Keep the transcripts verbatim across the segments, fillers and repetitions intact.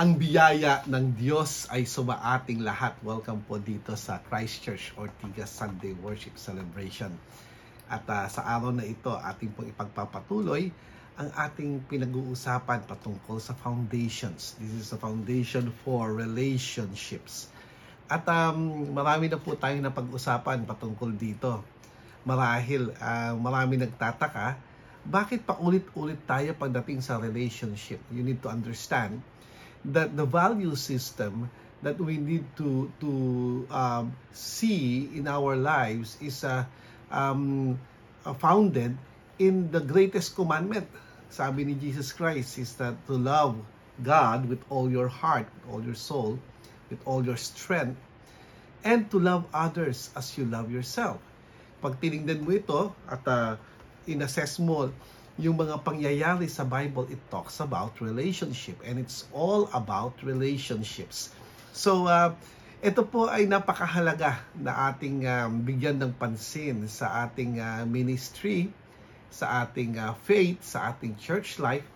Ang biyaya ng Diyos ay sumaating lahat. Welcome po dito sa Christ Church Ortiga Sunday Worship Celebration. At uh, sa araw na ito, ating pong ipagpapatuloy ang ating pinag-uusapan patungkol sa foundations. This is the foundation for relationships. At um, marami na po tayong napag-usapan patungkol dito. Marahil, uh, marami nagtataka, bakit pa ulit-ulit tayo pagdating sa relationship? You need to understand that the value system that we need to to um, see in our lives is uh, um, founded in the greatest commandment. Sabi ni Jesus Christ is that to love God with all your heart, with all your soul, with all your strength, and to love others as you love yourself. Pag tinignan mo ito at uh, in-assess mo yung mga pangyayari sa Bible, it talks about relationship and it's all about relationships. So, uh, ito po ay napakahalaga na ating um, bigyan ng pansin sa ating uh, ministry, sa ating uh, faith, sa ating church life,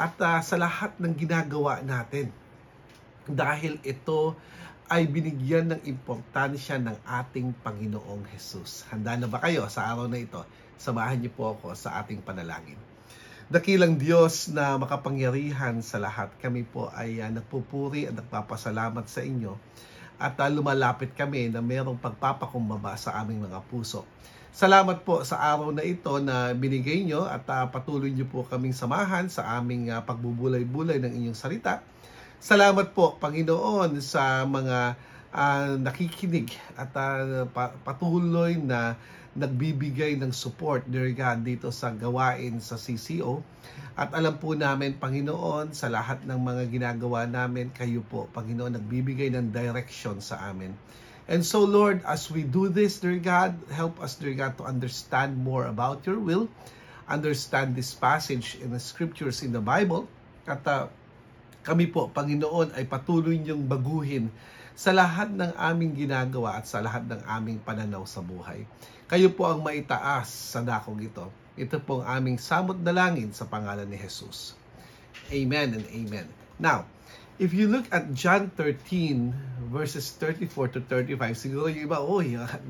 at uh, sa lahat ng ginagawa natin. Dahil ito ay binigyan ng importansya ng ating Panginoong Jesus. Handa na ba kayo sa araw na ito? Samahan niyo po ako sa ating panalangin. Dakilang Diyos na makapangyarihan sa lahat, kami po ay uh, nagpupuri at nagpapasalamat sa inyo at uh, lumalapit kami na mayroong pagpapakumbaba sa aming mga puso. Salamat po sa araw na ito na binigay niyo at uh, patuloy niyo po kaming samahan sa aming uh, pagbubulay-bulay ng inyong salita. Salamat po, Panginoon, sa mga uh, nakikinig at uh, patuloy na nagbibigay ng support, dear God, dito sa gawain sa C C O. At alam po namin, Panginoon, sa lahat ng mga ginagawa namin, kayo po, Panginoon, nagbibigay ng direction sa amin. And so, Lord, as we do this, dear God, help us, dear God, to understand more about your will, understand this passage in the scriptures in the Bible, at uh, kami po, Panginoon, ay patuloy niyong baguhin sa lahat ng aming ginagawa at sa lahat ng aming pananaw sa buhay. Kayo po ang maitaas sa dakong ito. Ito po ang aming samot na langin sa pangalan ni Jesus. Amen and amen. Now, if you look at John thirteen verses thirty-four to thirty-five, siguro yung iba, oh,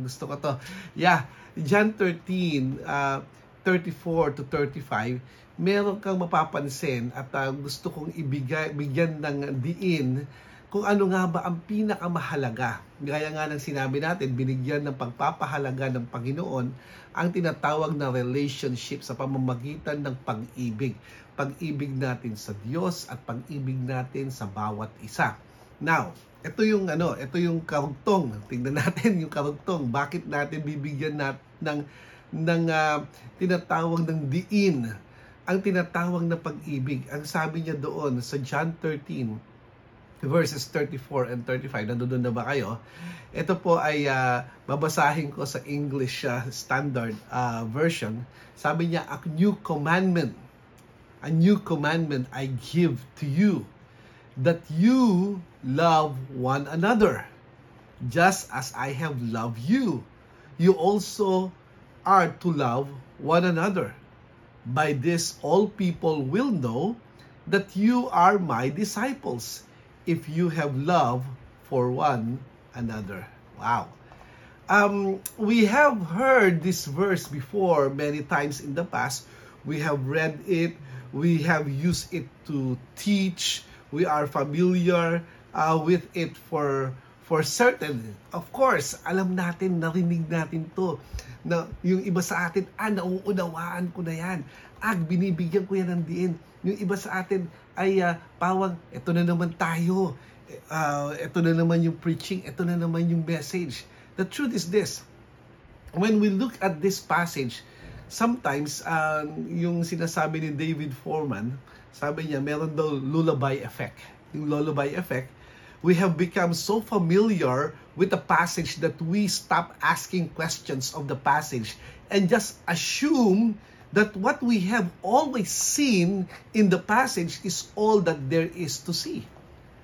gusto ko to. Yeah, John thirteen, uh, thirty-four to thirty-five, meron kang mapapansin at uh, gusto kong ibigay, bigyan ng diin kung ano nga ba ang pinakamahalaga. Gaya nga ng sinabi natin, binigyan ng pagpapahalaga ng Panginoon ang tinatawag na relationship sa pamamagitan ng pag-ibig. Pag-ibig natin sa Diyos at pag-ibig natin sa bawat isa. Now, ito yung ano, ito yung karugtong. Tingnan natin yung karugtong. Bakit natin bibigyan nat ng ng uh, tinatawag ng diin ang tinatawag na pag-ibig? Ang sabi niya doon sa John thirteen verses thirty-four and thirty-five, nandoon na ba kayo? Ito po ay uh, babasahin ko sa English uh, Standard uh, Version. Sabi niya, a new commandment, a new commandment I give to you, that you love one another, just as I have loved you. You also are to love one another. By this, all people will know that you are my disciples, if you have love for one another. Wow. Um, we have heard this verse before many times in the past. We have read it. We have used it to teach. We are familiar uh, with it for for certain. Of course, alam natin, narinig natin to. Na, yung iba sa atin, ah, nauunawaan ko na yan. Ah, binibigyan ko yan ng diin. Yung iba sa atin ay uh, pawang, eto na naman tayo. Uh, eto na naman yung preaching, eto na naman yung message. The truth is this, when we look at this passage, sometimes uh, yung sinasabi ni David Foreman, sabi niya, meron daw lullaby effect. Yung lullaby effect, we have become so familiar with the passage that we stop asking questions of the passage and just assume that what we have always seen in the passage is all that there is to see.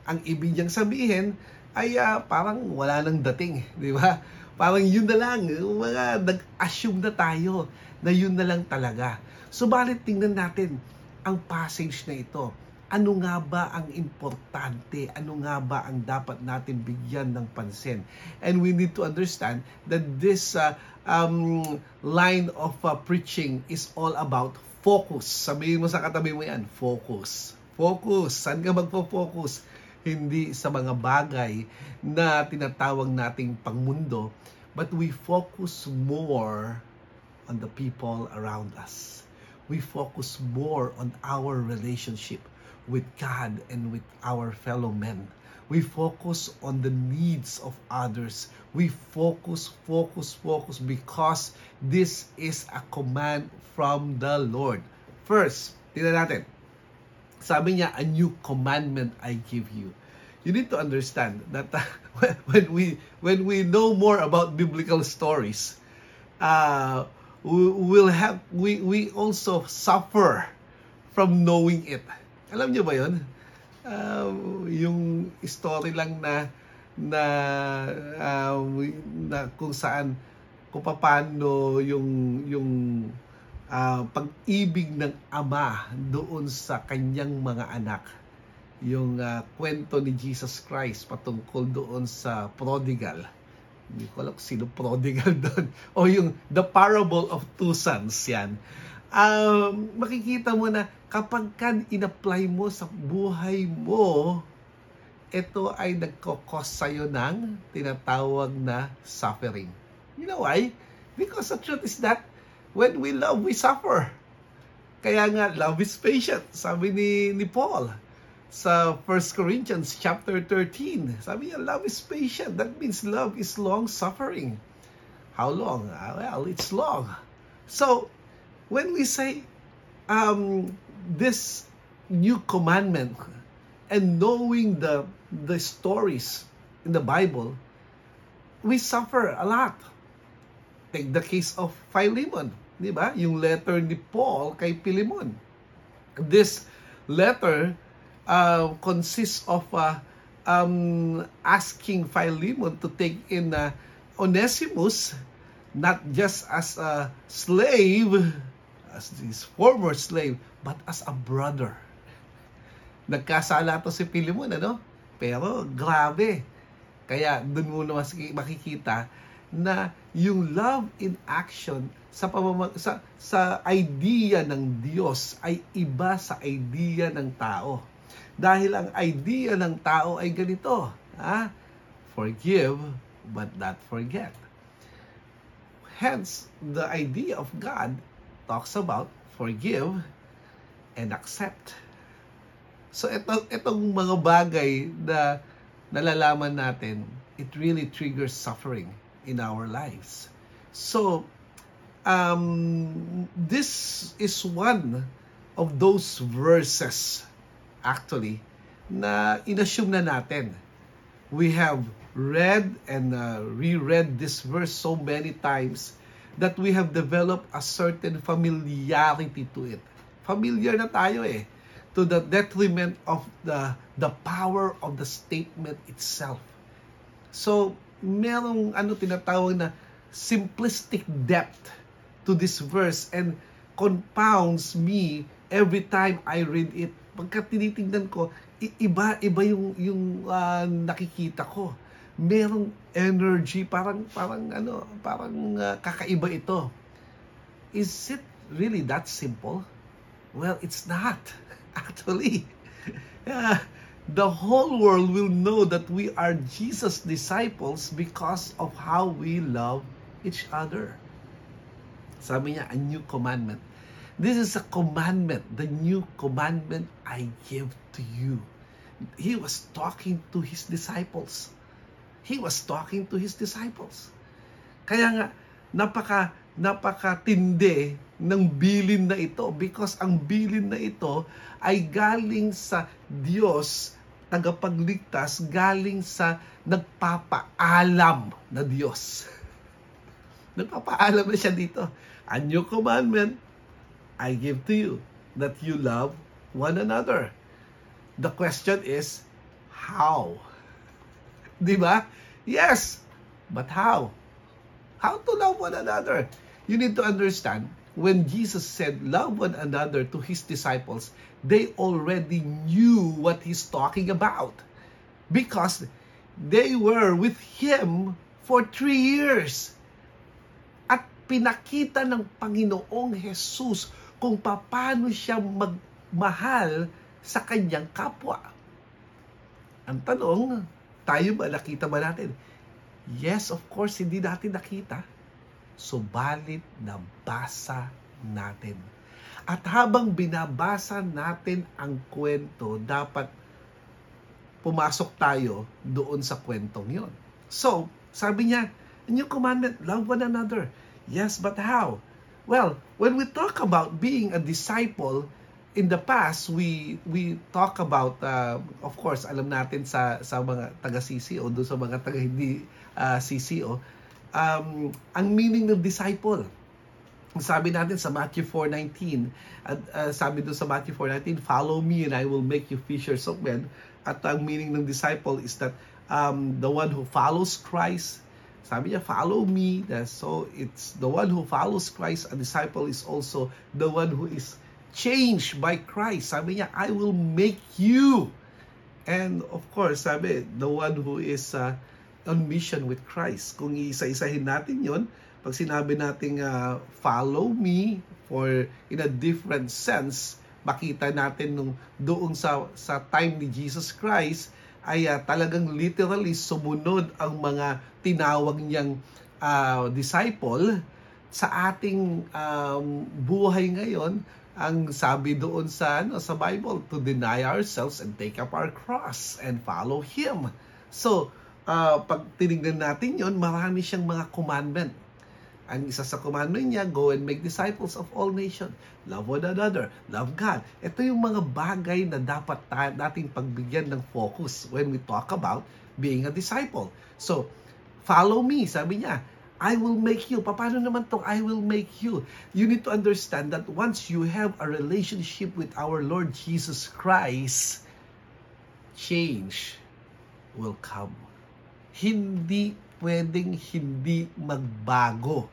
Ang ibig niyang sabihin ay uh, parang wala nang dating, di ba? Parang yun na lang, mga nag-assume na tayo na yun na lang talaga. Subalit tingnan natin ang passage na ito. ano nga ba ang importante? Ano nga ba ang dapat natin bigyan ng pansin? And we need to understand that this uh, um, line of uh, preaching is all about focus. Sabihin mo sa katabi mo yan, focus. Focus. Saan ka magpo-focus? Hindi sa mga bagay na tinatawag nating pangmundo, but we focus more on the people around us. We focus more on our relationship with God and with our fellow men. We focus on the needs of others. We focus, focus, focus because this is a command from the Lord. First, tingnan natin. Sabi niya, a new commandment I give you. You need to understand that uh, when we when we know more about biblical stories, uh, we will have we we also suffer from knowing it. Alam niyo ba yun? Uh, yung story lang na na, uh, na kung saan kung paano yung yung uh, pag-ibig ng ama doon sa kanyang mga anak. Yung uh, kwento ni Jesus Christ patungkol doon sa prodigal. Hindi ko alam sino prodigal doon. O yung the parable of two sons yan. Um, makikita mo na kapag ka in-apply mo sa buhay mo, ito ay nagkakos sa'yo ng tinatawag na suffering. You know why? Because the truth is that when we love, we suffer. Kaya nga, love is patient. Sabi ni, ni Paul sa First Corinthians chapter thirteen. Sabi niya, love is patient. That means love is long-suffering. How long? Well, it's long. So, when we say um, this new commandment and knowing the the stories in the Bible, we suffer a lot. Take the case of Philemon, di ba? Yung letter ni Paul kay Philemon. This letter uh, consists of uh, um, asking Philemon to take in uh, Onesimus, not just as a slave, as his former slave, but as a brother. Nagkasala to si Philemon, ano? Pero grabe. Kaya doon mo na makikita na yung love in action sa, pamamag- sa, sa idea ng Diyos ay iba sa idea ng tao. Dahil ang idea ng tao ay ganito, ha? Forgive but not forget. Hence, the idea of God talks about forgive and accept. So ito, itong mga bagay na nalalaman natin, it really triggers suffering in our lives. So um, this is one of those verses actually na inassume na natin. We have read and uh, reread this verse so many times that we have developed a certain familiarity to it. Familiar na tayo eh, to the detriment of the the power of the statement itself. So, merong ano tinatawag na simplistic depth to this verse and confounds me every time I read it. Pagka tinitingnan ko, iba iba yung yung uh, nakikita ko. Merong energy, parang parang ano, parang uh, kakaiba ito. Is it really that simple? Well, it's not. Actually, uh, the whole world will know that we are Jesus' disciples because of how we love each other. Sabi niya, a new commandment. This is a commandment, the new commandment I give to you. He was talking to his disciples. He was talking to his disciples. Kaya nga, napaka, napakatindi ng bilin na ito because ang bilin na ito ay galing sa Diyos, tagapagligtas, galing sa nagpapaalam na Diyos. Nagpapaalam na siya dito. A new commandment I give to you, that you love one another. The question is, how? Diba? Yes, but how? How to love one another? You need to understand when Jesus said, love one another to his disciples, they already knew what he's talking about because they were with him for three years. At pinakita ng Panginoong Jesus kung paano siya magmahal sa kanyang kapwa. Ang tanong, tayo ba nakita ba natin? Yes, of course, hindi natin nakita. Subalit nabasa natin. At habang binabasa natin ang kwento, dapat pumasok tayo doon sa kwentong yon. So, sabi niya, new commandment, love one another. Yes, but how? Well, when we talk about being a disciple, in the past, we we talk about, uh, of course, alam natin sa, sa mga taga-C C O, doon sa mga taga-hindi-C C O, um, ang meaning ng disciple. Sabi natin sa Matthew four nineteen, at uh, sabi doon sa Matthew four nineteen, follow me and I will make you fishers of men. At ang meaning ng disciple is that um, the one who follows Christ, sabi niya, follow me. So it's the one who follows Christ, a disciple is also the one who is changed by Christ. Sabi niya, I will make you. And of course, sabi, the one who is uh, on mission with Christ. Kung isa-isahin natin yon, pag sinabi natin uh, follow me for in a different sense, makita natin nung doon sa, sa time ni Jesus Christ ay uh, talagang literally sumunod ang mga tinawag niyang uh, disciple sa ating um, buhay ngayon. Ang sabi doon sa, ano, sa Bible, to deny ourselves and take up our cross and follow Him. So, uh, pag tinignan natin yon, marami siyang mga commandment. Ang isa sa commandment niya, go and make disciples of all nations. Love one another. Love God. Ito yung mga bagay na dapat ta- nating pagbigyan ng focus when we talk about being a disciple. So, follow me, sabi niya. I will make you. Paano naman tong I will make you? You need to understand that once you have a relationship with our Lord Jesus Christ, change will come. Hindi pwedeng hindi magbago.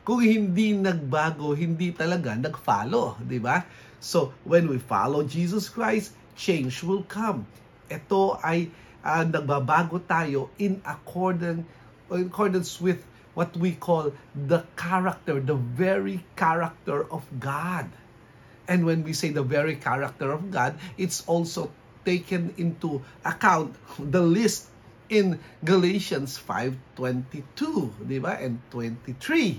Kung hindi nagbago, hindi talaga nag-follow, di ba? So, when we follow Jesus Christ, change will come. Ito ay uh, nagbabago tayo in accordance, in accordance with what we call the character, the very character of God. And when we say the very character of God, it's also taken into account the list in Galatians five twenty-two, di ba? And twenty-three,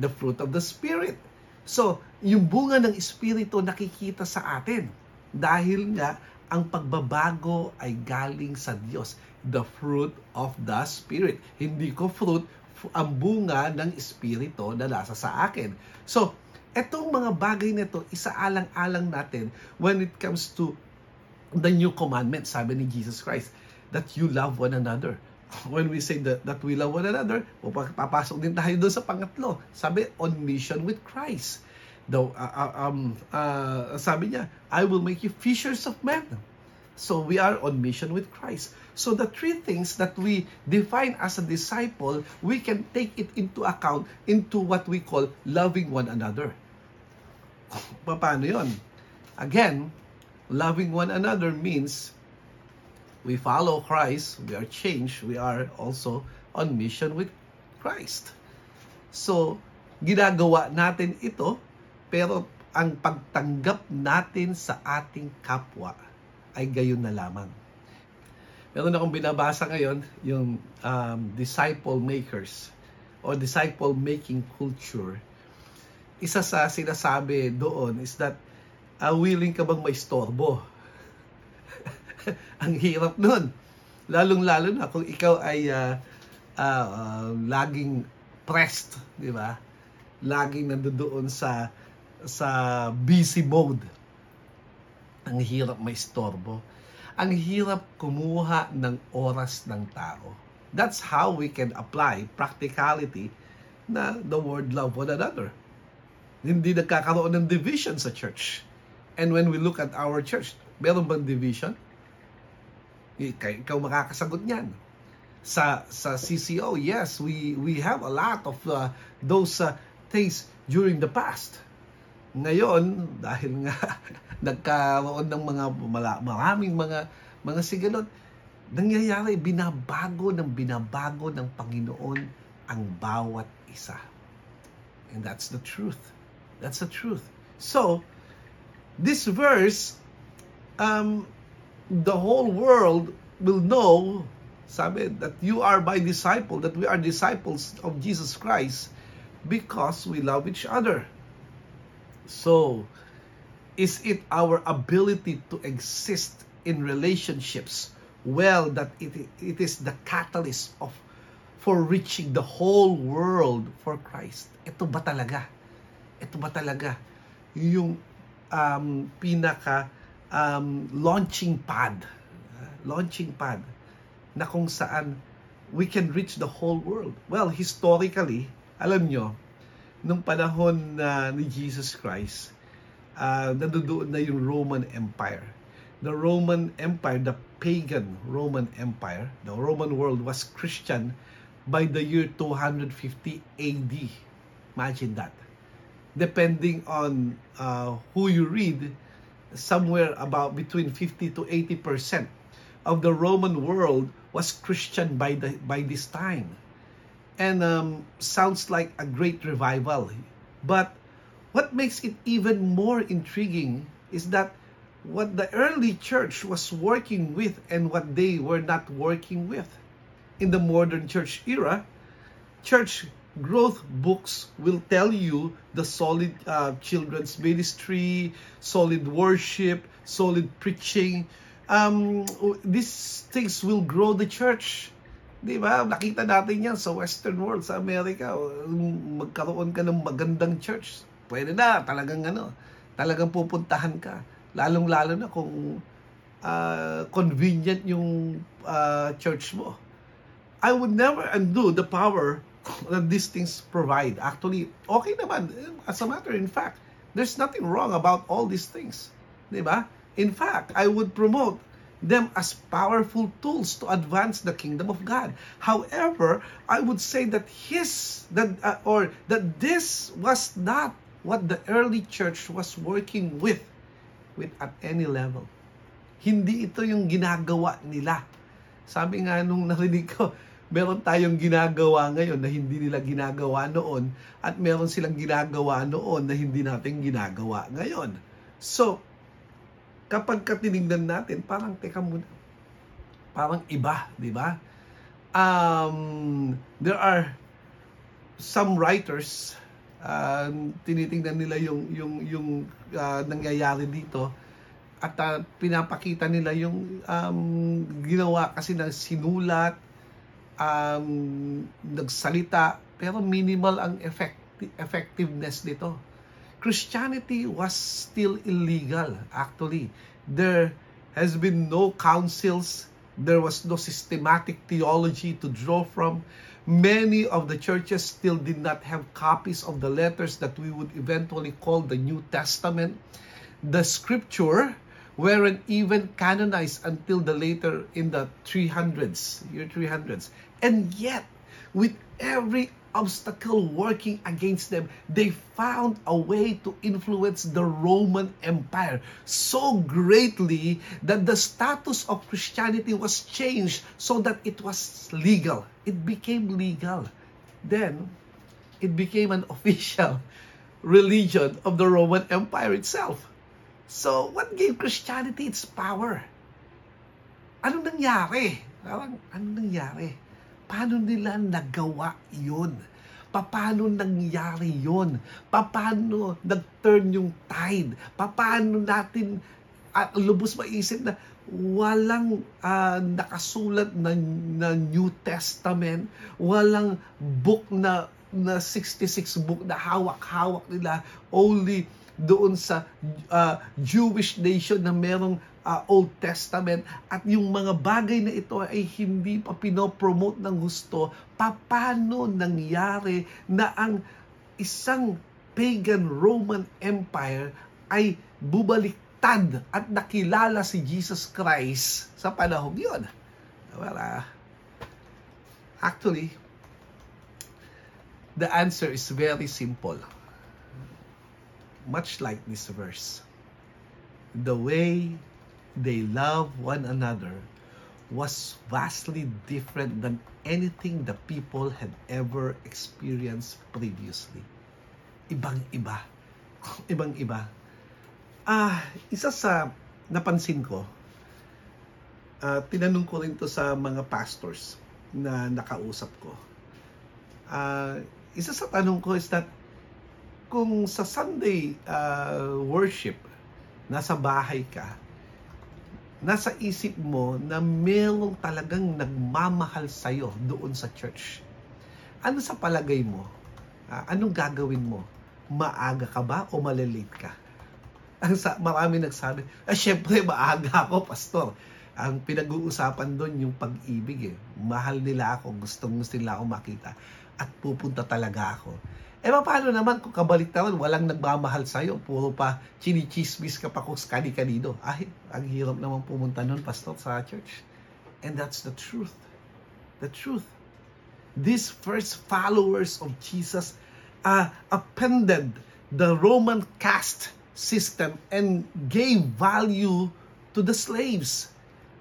the fruit of the Spirit. So, yung bunga ng Espiritu nakikita sa atin dahil nga ang pagbabago ay galing sa Diyos. The fruit of the Spirit. Hindi ko fruit, ang bunga ng Espiritu na nasa sa akin. So, etong mga bagay nito, isaalang-alang natin when it comes to the new commandment, sabi ni Jesus Christ, that you love one another. When we say that, that we love one another, papasok din tayo doon sa pangatlo. Sabi, on mission with Christ. Though, uh, um, uh, sabi niya, I will make you fishers of men. So, we are on mission with Christ. So, the three things that we define as a disciple, we can take it into account into what we call loving one another. Paano yun? Again, loving one another means we follow Christ, we are changed, we are also on mission with Christ. So, ginagawa natin ito, pero ang pagtanggap natin sa ating kapwa ay gayon na lamang. Meron akong binabasa ngayon, yung um, disciple makers or disciple making culture. Isa sa sinasabi doon is that, uh, willing ka bang maistorbo? Ang hirap nun. Lalong-lalo na kung ikaw ay uh, uh, uh, laging pressed, di ba? Laging nandoon sa, sa busy mode. Ang hirap maistorbo. Ang hirap kumuha ng oras ng tao. That's how we can apply practicality na the word love one another. Hindi nagkakaroon ng division sa church. And when we look at our church, meron bang division? Ikaw makakasagot niyan. Sa, sa C C O, yes, we, we have a lot of uh, those uh, things during the past. Ngayon, dahil nga nagkaroon ng mga maraming mga mga sigalot, nangyayari, binabago ng binabago ng Panginoon ang bawat isa. And that's the truth. That's the truth. So, this verse, um, the whole world will know, sabi, that you are my disciple, that we are disciples of Jesus Christ because we love each other. So, is it our ability to exist in relationships well that it, it is the catalyst of for reaching the whole world for Christ? Ito ba talaga? Ito ba talaga yung um, pinaka um, launching pad? Uh, launching pad na kung saan we can reach the whole world. Well, historically, alam nyo, nung panahon uh, ni Jesus Christ, uh, nandoon na yung Roman Empire. The Roman Empire, the pagan Roman Empire, the Roman world was Christian by the year two hundred fifty A D. Imagine that. Depending on uh, who you read, somewhere about between fifty to eighty percent of the Roman world was Christian by the by this time. And um, sounds like a great revival. But what makes it even more intriguing is that what the early church was working with and what they were not working with. In the modern church era, church growth books will tell you the solid uh, children's ministry, solid worship, solid preaching. Um, these things will grow the church. Di ba? Nakita natin yan sa Western world, sa Amerika. Magkaroon ka ng magandang church. Pwede na, talagang ano, talagang pupuntahan ka. Lalong-lalo na kung uh, convenient yung uh, church mo. I would never undo the power that these things provide. Actually, okay naman. As a matter, in fact, there's nothing wrong about all these things. Di ba? In fact, I would promote them as powerful tools to advance the kingdom of God. However, I would say that his that uh, or that this was not what the early church was working with with at any level. Hindi ito yung ginagawa nila. Sabi nga nung narinig ko, meron tayong ginagawa ngayon na hindi nila ginagawa noon, at meron silang ginagawa noon na hindi natin ginagawa ngayon. So, kapag katinignan natin, parang teka muna, parang iba, di ba? Um, there are some writers, uh, tinitingnan nila yung, yung, yung uh, nangyayari dito at uh, pinapakita nila yung um, ginawa kasi ng sinulat, um, nagsalita, pero minimal ang effecti- effectiveness nito. Christianity was still illegal, actually. There has been no councils. There was no systematic theology to draw from. Many of the churches still did not have copies of the letters that we would eventually call the New Testament. The scripture weren't even canonized until the later in the three hundreds, year three hundreds. And yet, with every obstacle working against them, they found a way to influence the Roman Empire so greatly that the status of Christianity was changed so that it was legal. It became legal. Then, it became an official religion of the Roman Empire itself. So, what gave Christianity its power? Anong nangyari? Anong nangyari? Paano nila nagawa yun? Paano nangyari yun? Paano nag-turn yung tide? Paano natin uh, lubos maisip na walang uh, nakasulat na, na New Testament, walang book na, na sixty-six book na hawak-hawak nila, only doon sa uh, Jewish nation na merong Uh, Old Testament, at yung mga bagay na ito ay hindi pa pinopromote ng gusto. Paano nangyari na ang isang pagan Roman Empire ay bubaliktad at nakilala si Jesus Christ sa panahong yun? Well, uh, actually, the answer is very simple. much like this verse. The way they loved one another was vastly different than anything the people had ever experienced previously. Ibang-iba. Ibang-iba. Ah, isa sa napansin ko, uh, tinanong ko rin to sa mga pastors na nakausap ko. Uh, isa sa tanong ko is that kung sa Sunday uh, worship, nasa bahay ka, nasa isip mo na mayroong talagang nagmamahal sa'yo doon sa church. Ano sa palagay mo? Uh, anong gagawin mo? Maaga ka ba o malalate ka? Ang sa, marami nagsabi, ah, syempre maaga ako, pastor. Ang pinag-uusapan doon yung pag-ibig eh. Mahal nila ako, gustong-gusto nila ako makita at pupunta talaga ako. Eh, paano naman kung kabaliktaran, walang nagmamahal sa'yo, puro pa chinichismis ka pa kung kani-kanino. Ay, ang hirap naman pumunta nun, pastor, sa church. And that's the truth. The truth. These first followers of Jesus uh, appended the Roman caste system and gave value to the slaves,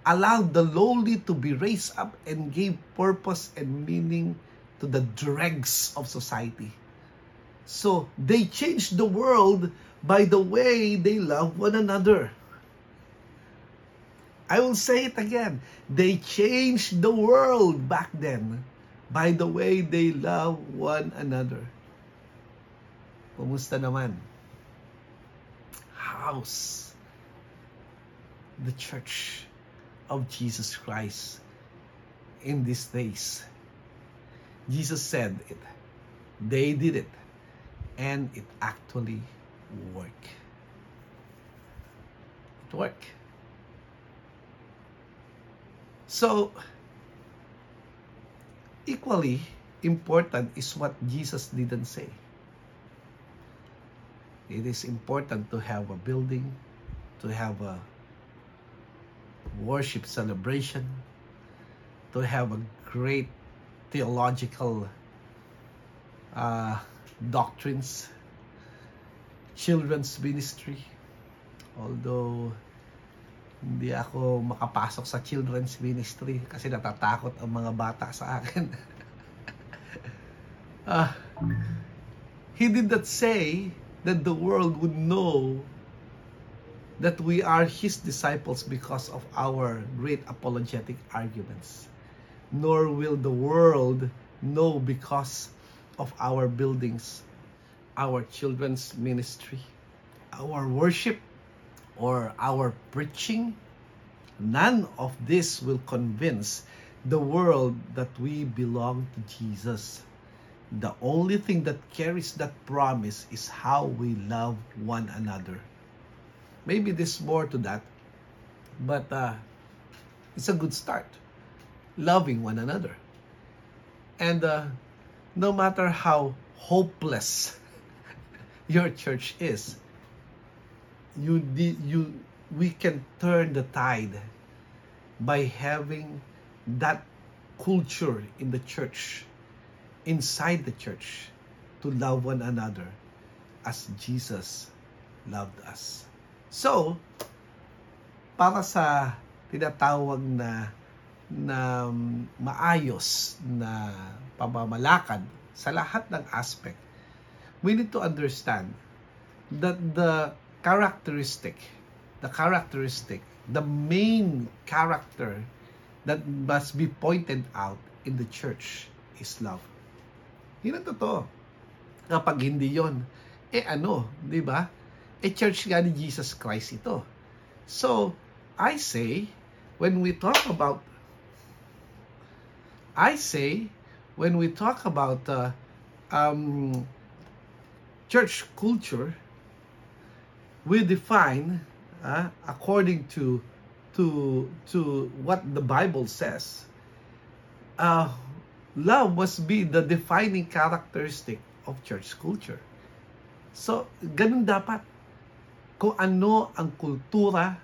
allowed the lowly to be raised up, and gave purpose and meaning to the dregs of society. So, they changed the world by the way they love one another. I will say it again. They changed the world back then by the way they love one another. Kumusta naman? How's the church of Jesus Christ in these days? Jesus said it. They did it. And it actually worked. It worked. So, equally important is what Jesus didn't say. It is important to have a building, to have a worship celebration, to have a great theological uh, doctrines, children's ministry. Although hindi ako makapasok sa children's ministry kasi natatakot ang mga bata sa akin. uh, he did not say that the world would know that we are his disciples because of our great apologetic arguments. Nor will the world know because of our buildings, our children's ministry, our worship, or our preaching. None of this will convince the world that we belong to Jesus. The only thing that carries that promise is how we love one another. Maybe there's more to that, but uh, it's a good start, loving one another. And uh, no matter how hopeless your church is, you you we can turn the tide by having that culture in the church, inside the church, to love one another as Jesus loved us. So, para sa tinatawag na na maayos na pamamalakad sa lahat ng aspect, we need to understand that the characteristic, the characteristic, the main character that must be pointed out in the church is love. Yun ang totoo. Kapag hindi yun, eh ano, di ba? Eh church nga ni Jesus Christ ito. So, I say, when we talk about I say, when we talk about uh, um, church culture, we define uh, according to to to what the Bible says. Uh, love must be the defining characteristic of church culture. So, ganun dapat. Kung ano ang kultura,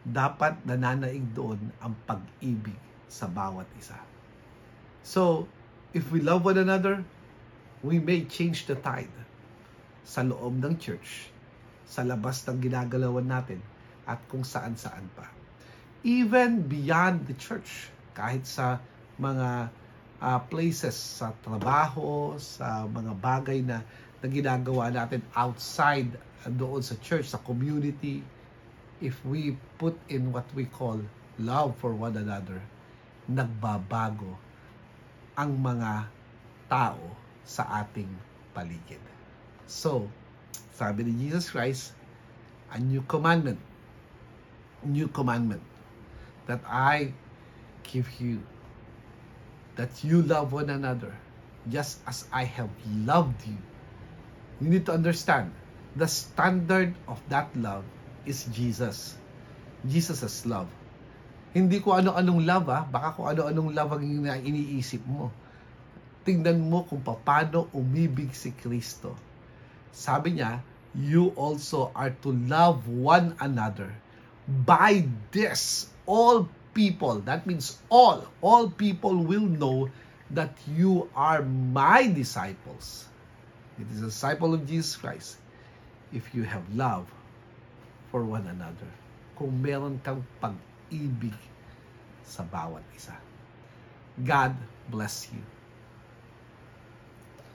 dapat nananaig doon ang pag-ibig sa bawat isa. So, if we love one another, we may change the tide sa loob ng church sa labas ng ginagalawan natin at kung saan-saan pa. Even beyond the church, kahit sa mga uh, places, sa trabaho, sa mga bagay na, na ginagawa natin outside doon sa church, sa community, if we put in what we call love for one another, nagbabago ang mga tao sa ating paligid. So, sabi ni Jesus Christ, a new commandment, new commandment that I give you, that you love one another just as I have loved you. You need to understand, the standard of that love is Jesus. Jesus' love. Hindi ko ano-anong love, ah. Baka kung ano-anong love ang iniisip mo. Tingnan mo kung paano umibig si Kristo. Sabi niya, you also are to love one another. By this, all people, that means all, all people will know that you are my disciples. It is a disciple of Jesus Christ. If you have love for one another, kung meron kang pag-ibig sa bawat isa. God bless you.